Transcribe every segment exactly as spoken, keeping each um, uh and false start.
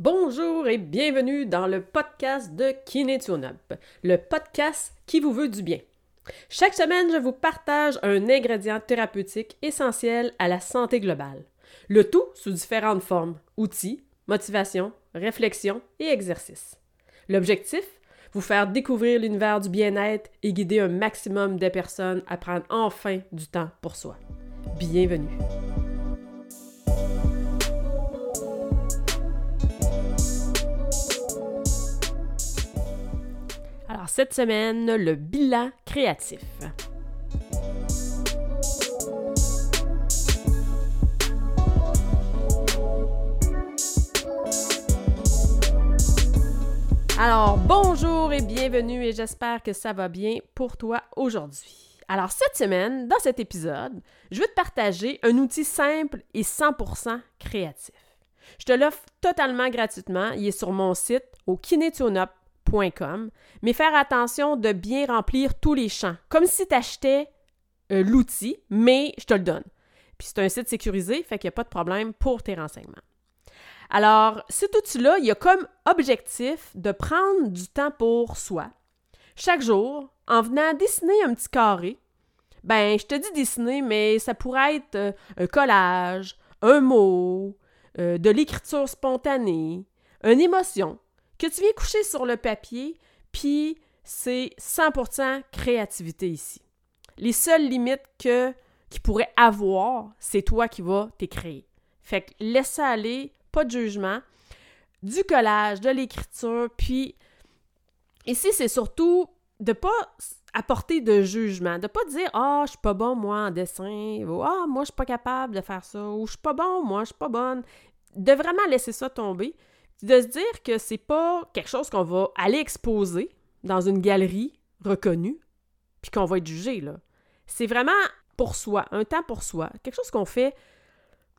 Bonjour et bienvenue dans le podcast de Kiné Tune Up, le podcast qui vous veut du bien. Chaque semaine, je vous partage un ingrédient thérapeutique essentiel à la santé globale. Le tout sous différentes formes, outils, motivation, réflexion et exercices. L'objectif, vous faire découvrir l'univers du bien-être et guider un maximum de personnes à prendre enfin du temps pour soi. Bienvenue! Alors, cette semaine, le bilan créatif. Alors, bonjour et bienvenue et j'espère que ça va bien pour toi aujourd'hui. Alors, cette semaine, dans cet épisode, je vais te partager un outil simple et cent pour cent créatif. Je te l'offre totalement gratuitement. Il est sur mon site au kiné tune up point com. Mais faire attention de bien remplir tous les champs, comme si tu achetais euh, l'outil, mais je te le donne. Puis c'est un site sécurisé, fait qu'il n'y a pas de problème pour tes renseignements. Alors, cet outil-là, il y a comme objectif de prendre du temps pour soi. Chaque jour, en venant dessiner un petit carré, ben je te dis dessiner, mais ça pourrait être euh, un collage, un mot, euh, de l'écriture spontanée, une émotion, que tu viens coucher sur le papier, puis c'est cent pour cent créativité ici. Les seules limites que, qu'ils pourraient avoir, c'est toi qui vas t'écrire. Fait que laisse ça aller, pas de jugement, du collage, de l'écriture, puis ici, c'est surtout de ne pas apporter de jugement, de ne pas dire « Ah, oh, je suis pas bon, moi, en dessin » ou « Ah, oh, moi, je suis pas capable de faire ça » ou « Je suis pas bon, moi, je suis pas bonne ». De vraiment laisser ça tomber, de se dire que c'est pas quelque chose qu'on va aller exposer dans une galerie reconnue, puis qu'on va être jugé, là. C'est vraiment pour soi, un temps pour soi, quelque chose qu'on fait,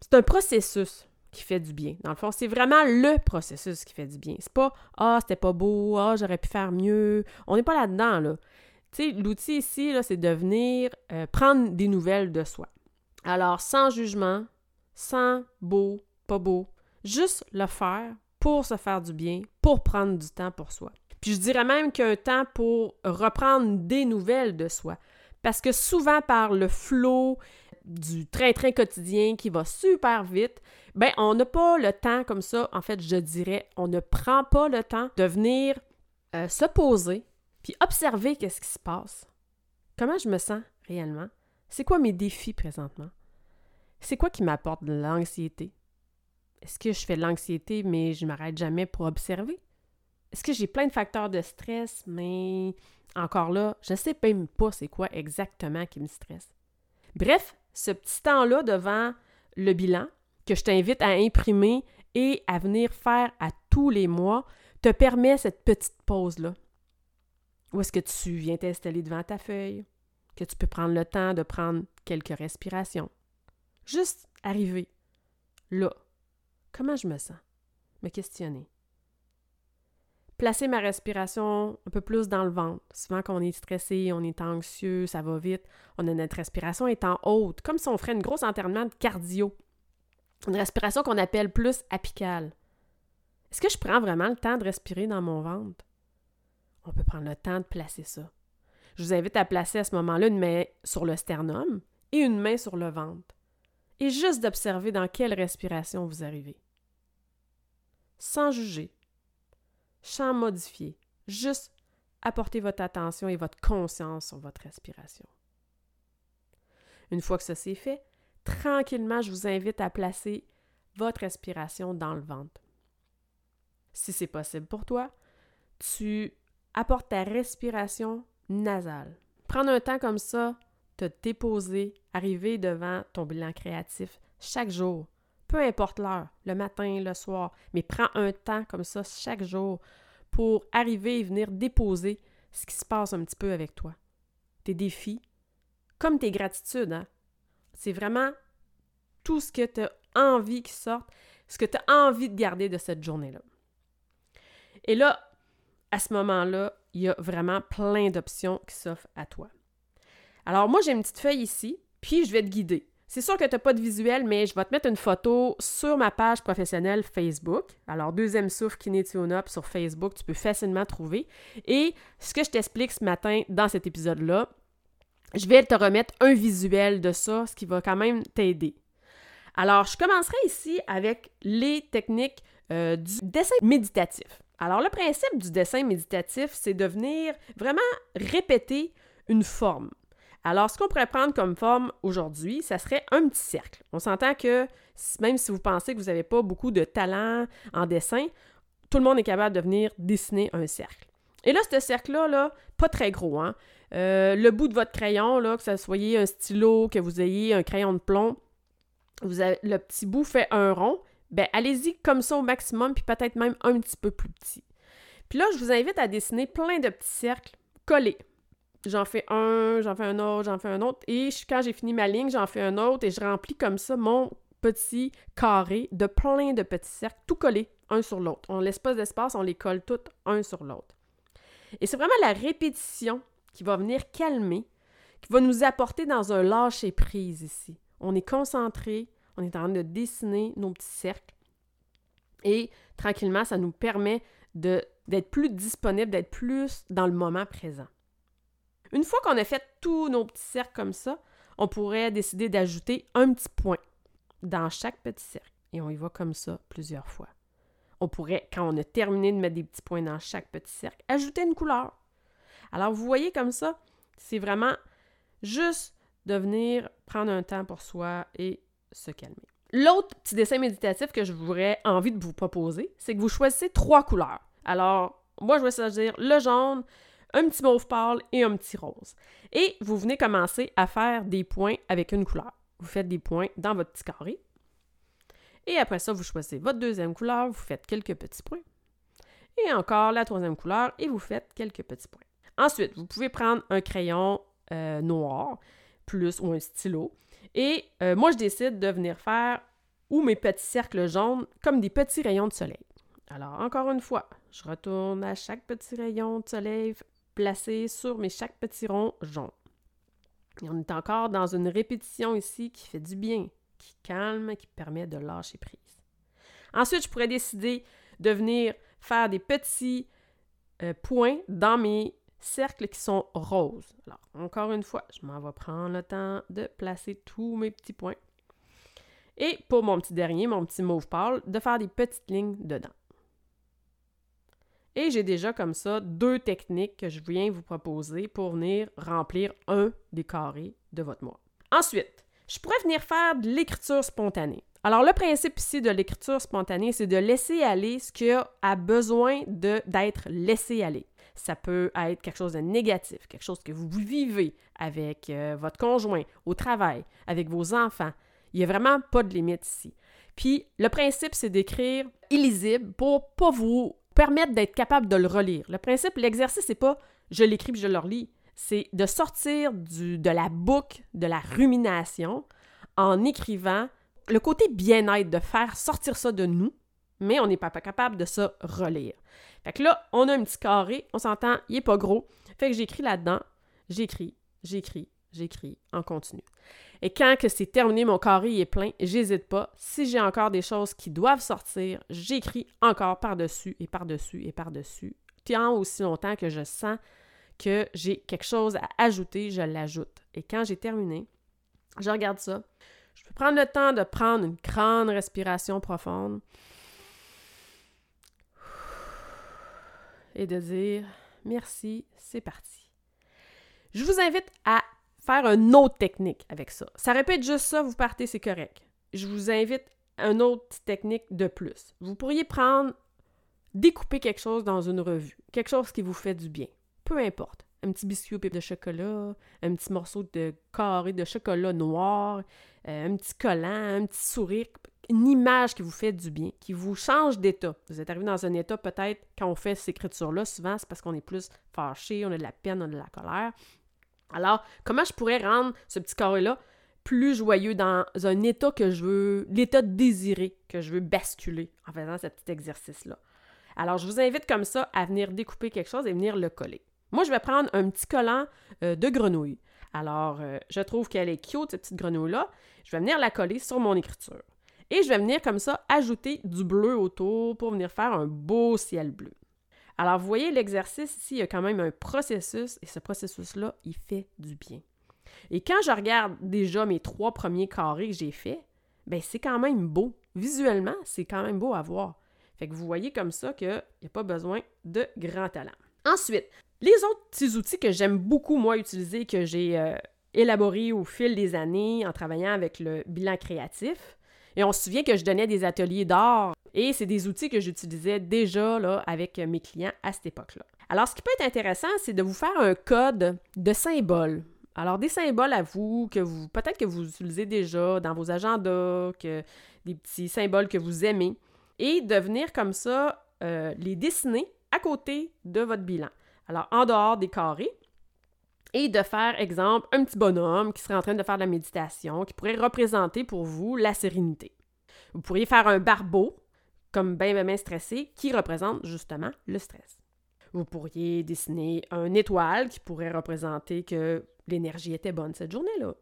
c'est un processus qui fait du bien. Dans le fond, c'est vraiment le processus qui fait du bien. C'est pas « Ah, c'était pas beau, ah, j'aurais pu faire mieux ». On n'est pas là-dedans, là. Tu sais, l'outil ici, là, c'est de venir euh, prendre des nouvelles de soi. Alors, sans jugement, sans beau, pas beau, juste le faire, pour se faire du bien, pour prendre du temps pour soi. Puis je dirais même qu'il y a un temps pour reprendre des nouvelles de soi. Parce que souvent, par le flot du train-train quotidien qui va super vite, bien, on n'a pas le temps comme ça. En fait, je dirais, on ne prend pas le temps de venir euh, se poser puis observer qu'est-ce qui se passe. Comment je me sens réellement? C'est quoi mes défis présentement? C'est quoi qui m'apporte de l'anxiété? Est-ce que je fais de l'anxiété, mais je ne m'arrête jamais pour observer? Est-ce que j'ai plein de facteurs de stress, mais encore là, je ne sais même pas c'est quoi exactement qui me stresse? Bref, ce petit temps-là devant le bilan que je t'invite à imprimer et à venir faire à tous les mois te permet cette petite pause-là. Où est-ce que tu viens t'installer devant ta feuille? Que tu peux prendre le temps de prendre quelques respirations. Juste arriver là. Comment je me sens? Me questionner. Placer ma respiration un peu plus dans le ventre. Souvent, quand on est stressé, on est anxieux, ça va vite, on a notre respiration est en haute, comme si on ferait une grosse entraînement de cardio. Une respiration qu'on appelle plus apicale. Est-ce que je prends vraiment le temps de respirer dans mon ventre? On peut prendre le temps de placer ça. Je vous invite à placer à ce moment-là une main sur le sternum et une main sur le ventre. Et juste d'observer dans quelle respiration vous arrivez. Sans juger, sans modifier, juste apporter votre attention et votre conscience sur votre respiration. Une fois que ça c'est fait, tranquillement, je vous invite à placer votre respiration dans le ventre. Si c'est possible pour toi, tu apportes ta respiration nasale. Prendre un temps comme ça, te déposer, arriver devant ton bilan créatif chaque jour, peu importe l'heure, le matin, le soir, mais prends un temps comme ça chaque jour pour arriver et venir déposer ce qui se passe un petit peu avec toi. Tes défis, comme tes gratitudes, hein? C'est vraiment tout ce que tu as envie qui sorte, ce que tu as envie de garder de cette journée-là. Et là, à ce moment-là, il y a vraiment plein d'options qui s'offrent à toi. Alors moi, j'ai une petite feuille ici, puis je vais te guider. C'est sûr que tu n'as pas de visuel, mais je vais te mettre une photo sur ma page professionnelle Facebook. Alors, Deuxième Souffle Kiné Tune Up sur Facebook, tu peux facilement trouver. Et ce que je t'explique ce matin dans cet épisode-là, je vais te remettre un visuel de ça, ce qui va quand même t'aider. Alors, je commencerai ici avec les techniques euh, du dessin méditatif. Alors, le principe du dessin méditatif, c'est de venir vraiment répéter une forme. Alors, ce qu'on pourrait prendre comme forme aujourd'hui, ça serait un petit cercle. On s'entend que même si vous pensez que vous n'avez pas beaucoup de talent en dessin, tout le monde est capable de venir dessiner un cercle. Et là, ce cercle-là, là, pas très gros, hein? Euh, le bout de votre crayon, là, que ça soyez un stylo, que vous ayez un crayon de plomb, vous avez, le petit bout fait un rond, bien, allez-y comme ça au maximum, puis peut-être même un petit peu plus petit. Puis là, je vous invite à dessiner plein de petits cercles collés. J'en fais un, j'en fais un autre, j'en fais un autre, et je, quand j'ai fini ma ligne, j'en fais un autre, et je remplis comme ça mon petit carré de plein de petits cercles, tout collés, un sur l'autre. On ne laisse pas d'espace, on les colle tous un sur l'autre. Et c'est vraiment la répétition qui va venir calmer, qui va nous apporter dans un lâcher-prise ici. On est concentré, on est en train de dessiner nos petits cercles, et tranquillement, ça nous permet de, d'être plus disponible, d'être plus dans le moment présent. Une fois qu'on a fait tous nos petits cercles comme ça, on pourrait décider d'ajouter un petit point dans chaque petit cercle. Et on y va comme ça plusieurs fois. On pourrait, quand on a terminé de mettre des petits points dans chaque petit cercle, ajouter une couleur. Alors, vous voyez comme ça, c'est vraiment juste de venir prendre un temps pour soi et se calmer. L'autre petit dessin méditatif que j'aurais envie de vous proposer, c'est que vous choisissez trois couleurs. Alors, moi, je vais choisir le jaune, un petit mauve pâle et un petit rose. Et vous venez commencer à faire des points avec une couleur. Vous faites des points dans votre petit carré. Et après ça, vous choisissez votre deuxième couleur, vous faites quelques petits points. Et encore la troisième couleur et vous faites quelques petits points. Ensuite, vous pouvez prendre un crayon euh, noir plus ou un stylo. Et euh, moi, je décide de venir faire ou mes petits cercles jaunes comme des petits rayons de soleil. Alors, encore une fois, je retourne à chaque petit rayon de soleil placé sur mes chaque petit rond jaune. Et on est encore dans une répétition ici qui fait du bien, qui calme, qui permet de lâcher prise. Ensuite, je pourrais décider de venir faire des petits euh, points dans mes cercles qui sont roses. Alors, encore une fois, je m'en vais prendre le temps de placer tous mes petits points. Et pour mon petit dernier, mon petit mauve pâle, de faire des petites lignes dedans. Et j'ai déjà comme ça deux techniques que je viens vous proposer pour venir remplir un des carrés de votre mois. Ensuite, je pourrais venir faire de l'écriture spontanée. Alors, le principe ici de l'écriture spontanée, c'est de laisser aller ce qui a besoin de, d'être laissé aller. Ça peut être quelque chose de négatif, quelque chose que vous vivez avec euh, votre conjoint, au travail, avec vos enfants. Il n'y a vraiment pas de limite ici. Puis, le principe, c'est d'écrire illisible pour ne pas vous permettre d'être capable de le relire. Le principe, l'exercice, c'est pas « je l'écris puis je le relis », c'est de sortir du, de la boucle, de la rumination, en écrivant le côté bien-être, de faire sortir ça de nous, mais on n'est pas capable de se relire. Fait que là, on a un petit carré, on s'entend, il n'est pas gros, fait que j'écris là-dedans, j'écris, j'écris, j'écris, en continu. Et quand que c'est terminé, mon carré il est plein, j'hésite pas. Si j'ai encore des choses qui doivent sortir, j'écris encore par-dessus et par-dessus et par-dessus. Tant aussi longtemps que je sens que j'ai quelque chose à ajouter, je l'ajoute. Et quand j'ai terminé, je regarde ça. Je peux prendre le temps de prendre une grande respiration profonde et de dire « Merci, c'est parti ». Je vous invite à faire une autre technique avec ça. Ça répète juste ça, vous partez, c'est correct. Je vous invite à une autre technique de plus. Vous pourriez prendre, découper quelque chose dans une revue, quelque chose qui vous fait du bien, peu importe. Un petit biscuit au de chocolat, un petit morceau de carré de chocolat noir, un petit collant, un petit sourire, une image qui vous fait du bien, qui vous change d'état. Vous êtes arrivé dans un état peut-être, quand on fait ces écritures-là, souvent c'est parce qu'on est plus fâché, on a de la peine, on a de la colère. Alors, comment je pourrais rendre ce petit carré-là plus joyeux dans un état que je veux, l'état désiré que je veux basculer en faisant ce petit exercice-là? Alors, je vous invite comme ça à venir découper quelque chose et venir le coller. Moi, je vais prendre un petit collant euh, de grenouille. Alors, euh, je trouve qu'elle est cute, cette petite grenouille-là. Je vais venir la coller sur mon écriture. Et je vais venir comme ça ajouter du bleu autour pour venir faire un beau ciel bleu. Alors, vous voyez, l'exercice ici, il y a quand même un processus, et ce processus-là, il fait du bien. Et quand je regarde déjà mes trois premiers carrés que j'ai faits, bien, c'est quand même beau. Visuellement, c'est quand même beau à voir. Fait que vous voyez comme ça qu'il n'y a pas besoin de grand talent. Ensuite, les autres petits outils que j'aime beaucoup, moi, utiliser, que j'ai euh, élaborés au fil des années en travaillant avec le bilan créatif. Et on se souvient que je donnais des ateliers d'art et c'est des outils que j'utilisais déjà là, avec mes clients à cette époque-là. Alors, ce qui peut être intéressant, c'est de vous faire un code de symboles. Alors, des symboles à vous, que vous peut-être que vous utilisez déjà dans vos agendas, que, des petits symboles que vous aimez, et de venir comme ça euh, les dessiner à côté de votre bilan. Alors, en dehors des carrés, et de faire, exemple, un petit bonhomme qui serait en train de faire de la méditation, qui pourrait représenter pour vous la sérénité. Vous pourriez faire un barbeau, comme bien, bien, bien stressé, qui représente justement le stress. Vous pourriez dessiner une étoile qui pourrait représenter que l'énergie était bonne cette journée-là.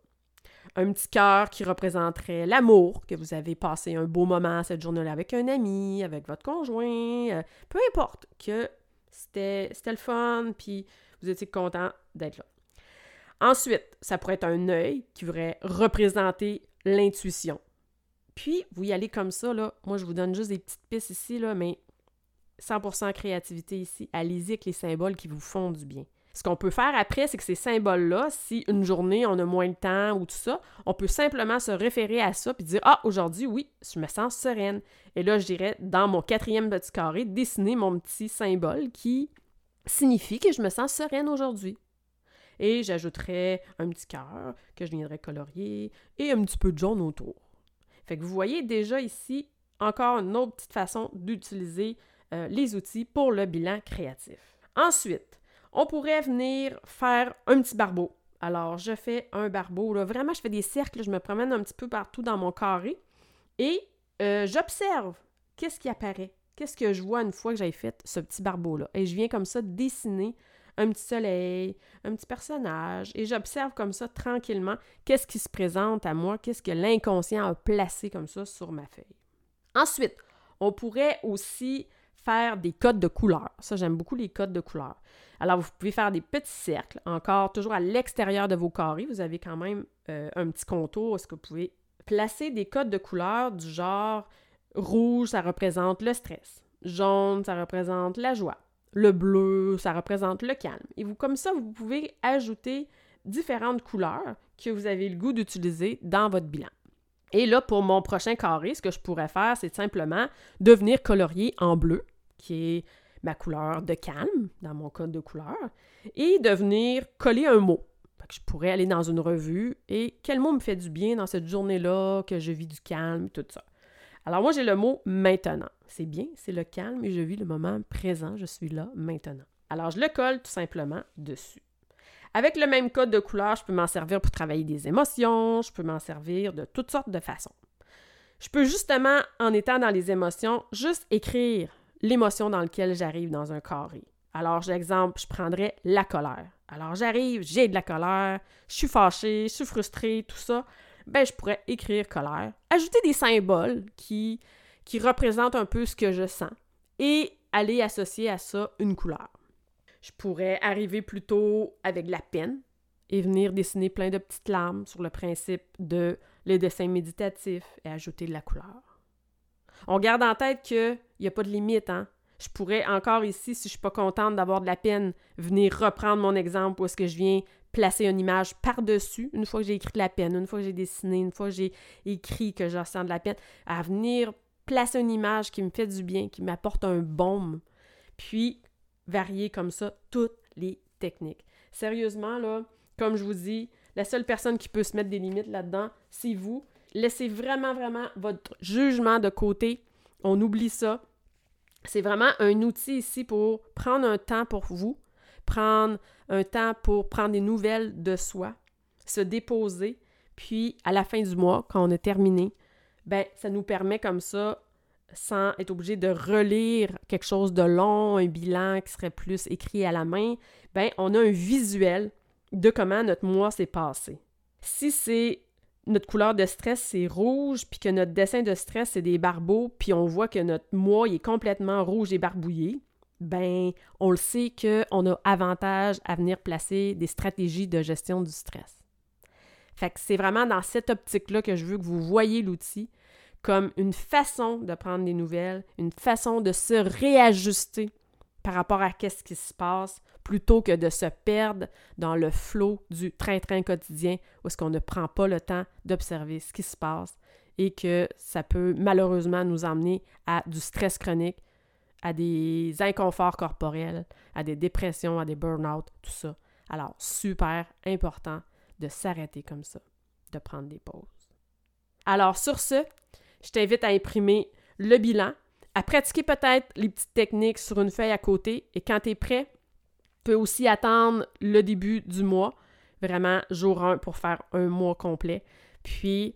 Un petit cœur qui représenterait l'amour, que vous avez passé un beau moment cette journée-là avec un ami, avec votre conjoint, peu importe, que c'était, c'était le fun, puis vous étiez content d'être là. Ensuite, ça pourrait être un œil qui pourrait représenter l'intuition. Puis, vous y allez comme ça, là. Moi, je vous donne juste des petites pistes ici, là, mais cent pour cent créativité ici. Allez-y avec les symboles qui vous font du bien. Ce qu'on peut faire après, c'est que ces symboles-là, si une journée, on a moins de temps ou tout ça, on peut simplement se référer à ça puis dire « Ah, aujourd'hui, oui, je me sens sereine. » Et là, je dirais, dans mon quatrième petit carré, dessiner mon petit symbole qui signifie que je me sens sereine aujourd'hui. Et j'ajouterais un petit cœur que je viendrais colorier et un petit peu de jaune autour. Fait que vous voyez déjà ici, encore une autre petite façon d'utiliser euh, les outils pour le bilan créatif. Ensuite, on pourrait venir faire un petit barbeau. Alors, je fais un barbeau. Là. Vraiment, je fais des cercles. Je me promène un petit peu partout dans mon carré et euh, j'observe qu'est-ce qui apparaît. Qu'est-ce que je vois une fois que j'ai fait ce petit barbeau-là? Et je viens comme ça dessiner un petit soleil, un petit personnage, et j'observe comme ça tranquillement qu'est-ce qui se présente à moi, qu'est-ce que l'inconscient a placé comme ça sur ma feuille. Ensuite, on pourrait aussi faire des codes de couleurs. Ça, j'aime beaucoup les codes de couleurs. Alors, vous pouvez faire des petits cercles, encore toujours à l'extérieur de vos carrés. Vous avez quand même euh, un petit contour. Est-ce que vous pouvez placer des codes de couleurs du genre rouge, ça représente le stress. Jaune, ça représente la joie. Le bleu, ça représente le calme. Et vous, comme ça, vous pouvez ajouter différentes couleurs que vous avez le goût d'utiliser dans votre bilan. Et là, pour mon prochain carré, ce que je pourrais faire, c'est simplement de venir colorier en bleu, qui est ma couleur de calme, dans mon code de couleur, et de venir coller un mot. Fait que je pourrais aller dans une revue et quel mot me fait du bien dans cette journée-là, que je vis du calme, tout ça. Alors moi, j'ai le mot « maintenant ». C'est bien, c'est le calme et je vis le moment présent, je suis là, maintenant. Alors je le colle tout simplement dessus. Avec le même code de couleur, je peux m'en servir pour travailler des émotions, je peux m'en servir de toutes sortes de façons. Je peux justement, en étant dans les émotions, juste écrire l'émotion dans laquelle j'arrive dans un carré. Alors, par exemple, je prendrais la colère. Alors j'arrive, j'ai de la colère, je suis fâchée, je suis frustrée, tout ça. Ben, je pourrais écrire colère, ajouter des symboles qui, qui représentent un peu ce que je sens et aller associer à ça une couleur. Je pourrais arriver plutôt avec la peine et venir dessiner plein de petites larmes sur le principe de les dessins méditatifs et ajouter de la couleur. On garde en tête qu'il n'y a pas de limite, hein? Je pourrais encore ici, si je ne suis pas contente d'avoir de la peine, venir reprendre mon exemple où est-ce que je viens placer une image par-dessus, une fois que j'ai écrit de la peine, une fois que j'ai dessiné, une fois que j'ai écrit que je ressens de la peine, à venir placer une image qui me fait du bien, qui m'apporte un baume, puis varier comme ça toutes les techniques. Sérieusement, là, comme je vous dis, la seule personne qui peut se mettre des limites là-dedans, c'est vous. Laissez vraiment, vraiment votre jugement de côté. On oublie ça. C'est vraiment un outil ici pour prendre un temps pour vous, prendre un temps pour prendre des nouvelles de soi, se déposer, puis à la fin du mois, quand on a terminé, ben ça nous permet comme ça, sans être obligé de relire quelque chose de long, un bilan qui serait plus écrit à la main, ben on a un visuel de comment notre mois s'est passé. Si c'est notre couleur de stress, c'est rouge, puis que notre dessin de stress, c'est des barbeaux, puis on voit que notre mois il est complètement rouge et barbouillé, ben on le sait qu'on a avantage à venir placer des stratégies de gestion du stress. Fait que c'est vraiment dans cette optique-là que je veux que vous voyez l'outil comme une façon de prendre des nouvelles, une façon de se réajuster par rapport à qu'est-ce qui se passe, plutôt que de se perdre dans le flot du train-train quotidien où est-ce qu'on ne prend pas le temps d'observer ce qui se passe et que ça peut malheureusement nous emmener à du stress chronique, à des inconforts corporels, à des dépressions, à des burn-out, tout ça. Alors, super important de s'arrêter comme ça, de prendre des pauses. Alors, sur ce, je t'invite à imprimer le bilan, à pratiquer peut-être les petites techniques sur une feuille à côté et quand tu es prêt, tu peux aussi attendre le début du mois, vraiment jour un pour faire un mois complet. Puis,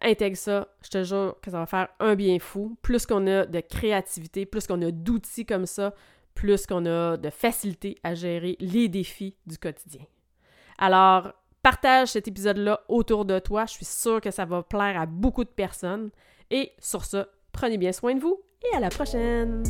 intègre ça, je te jure que ça va faire un bien fou. Plus qu'on a de créativité, plus qu'on a d'outils comme ça, plus qu'on a de facilité à gérer les défis du quotidien. Alors, partage cet épisode-là autour de toi. Je suis sûre que ça va plaire à beaucoup de personnes. Et sur ce, prenez bien soin de vous et à la prochaine!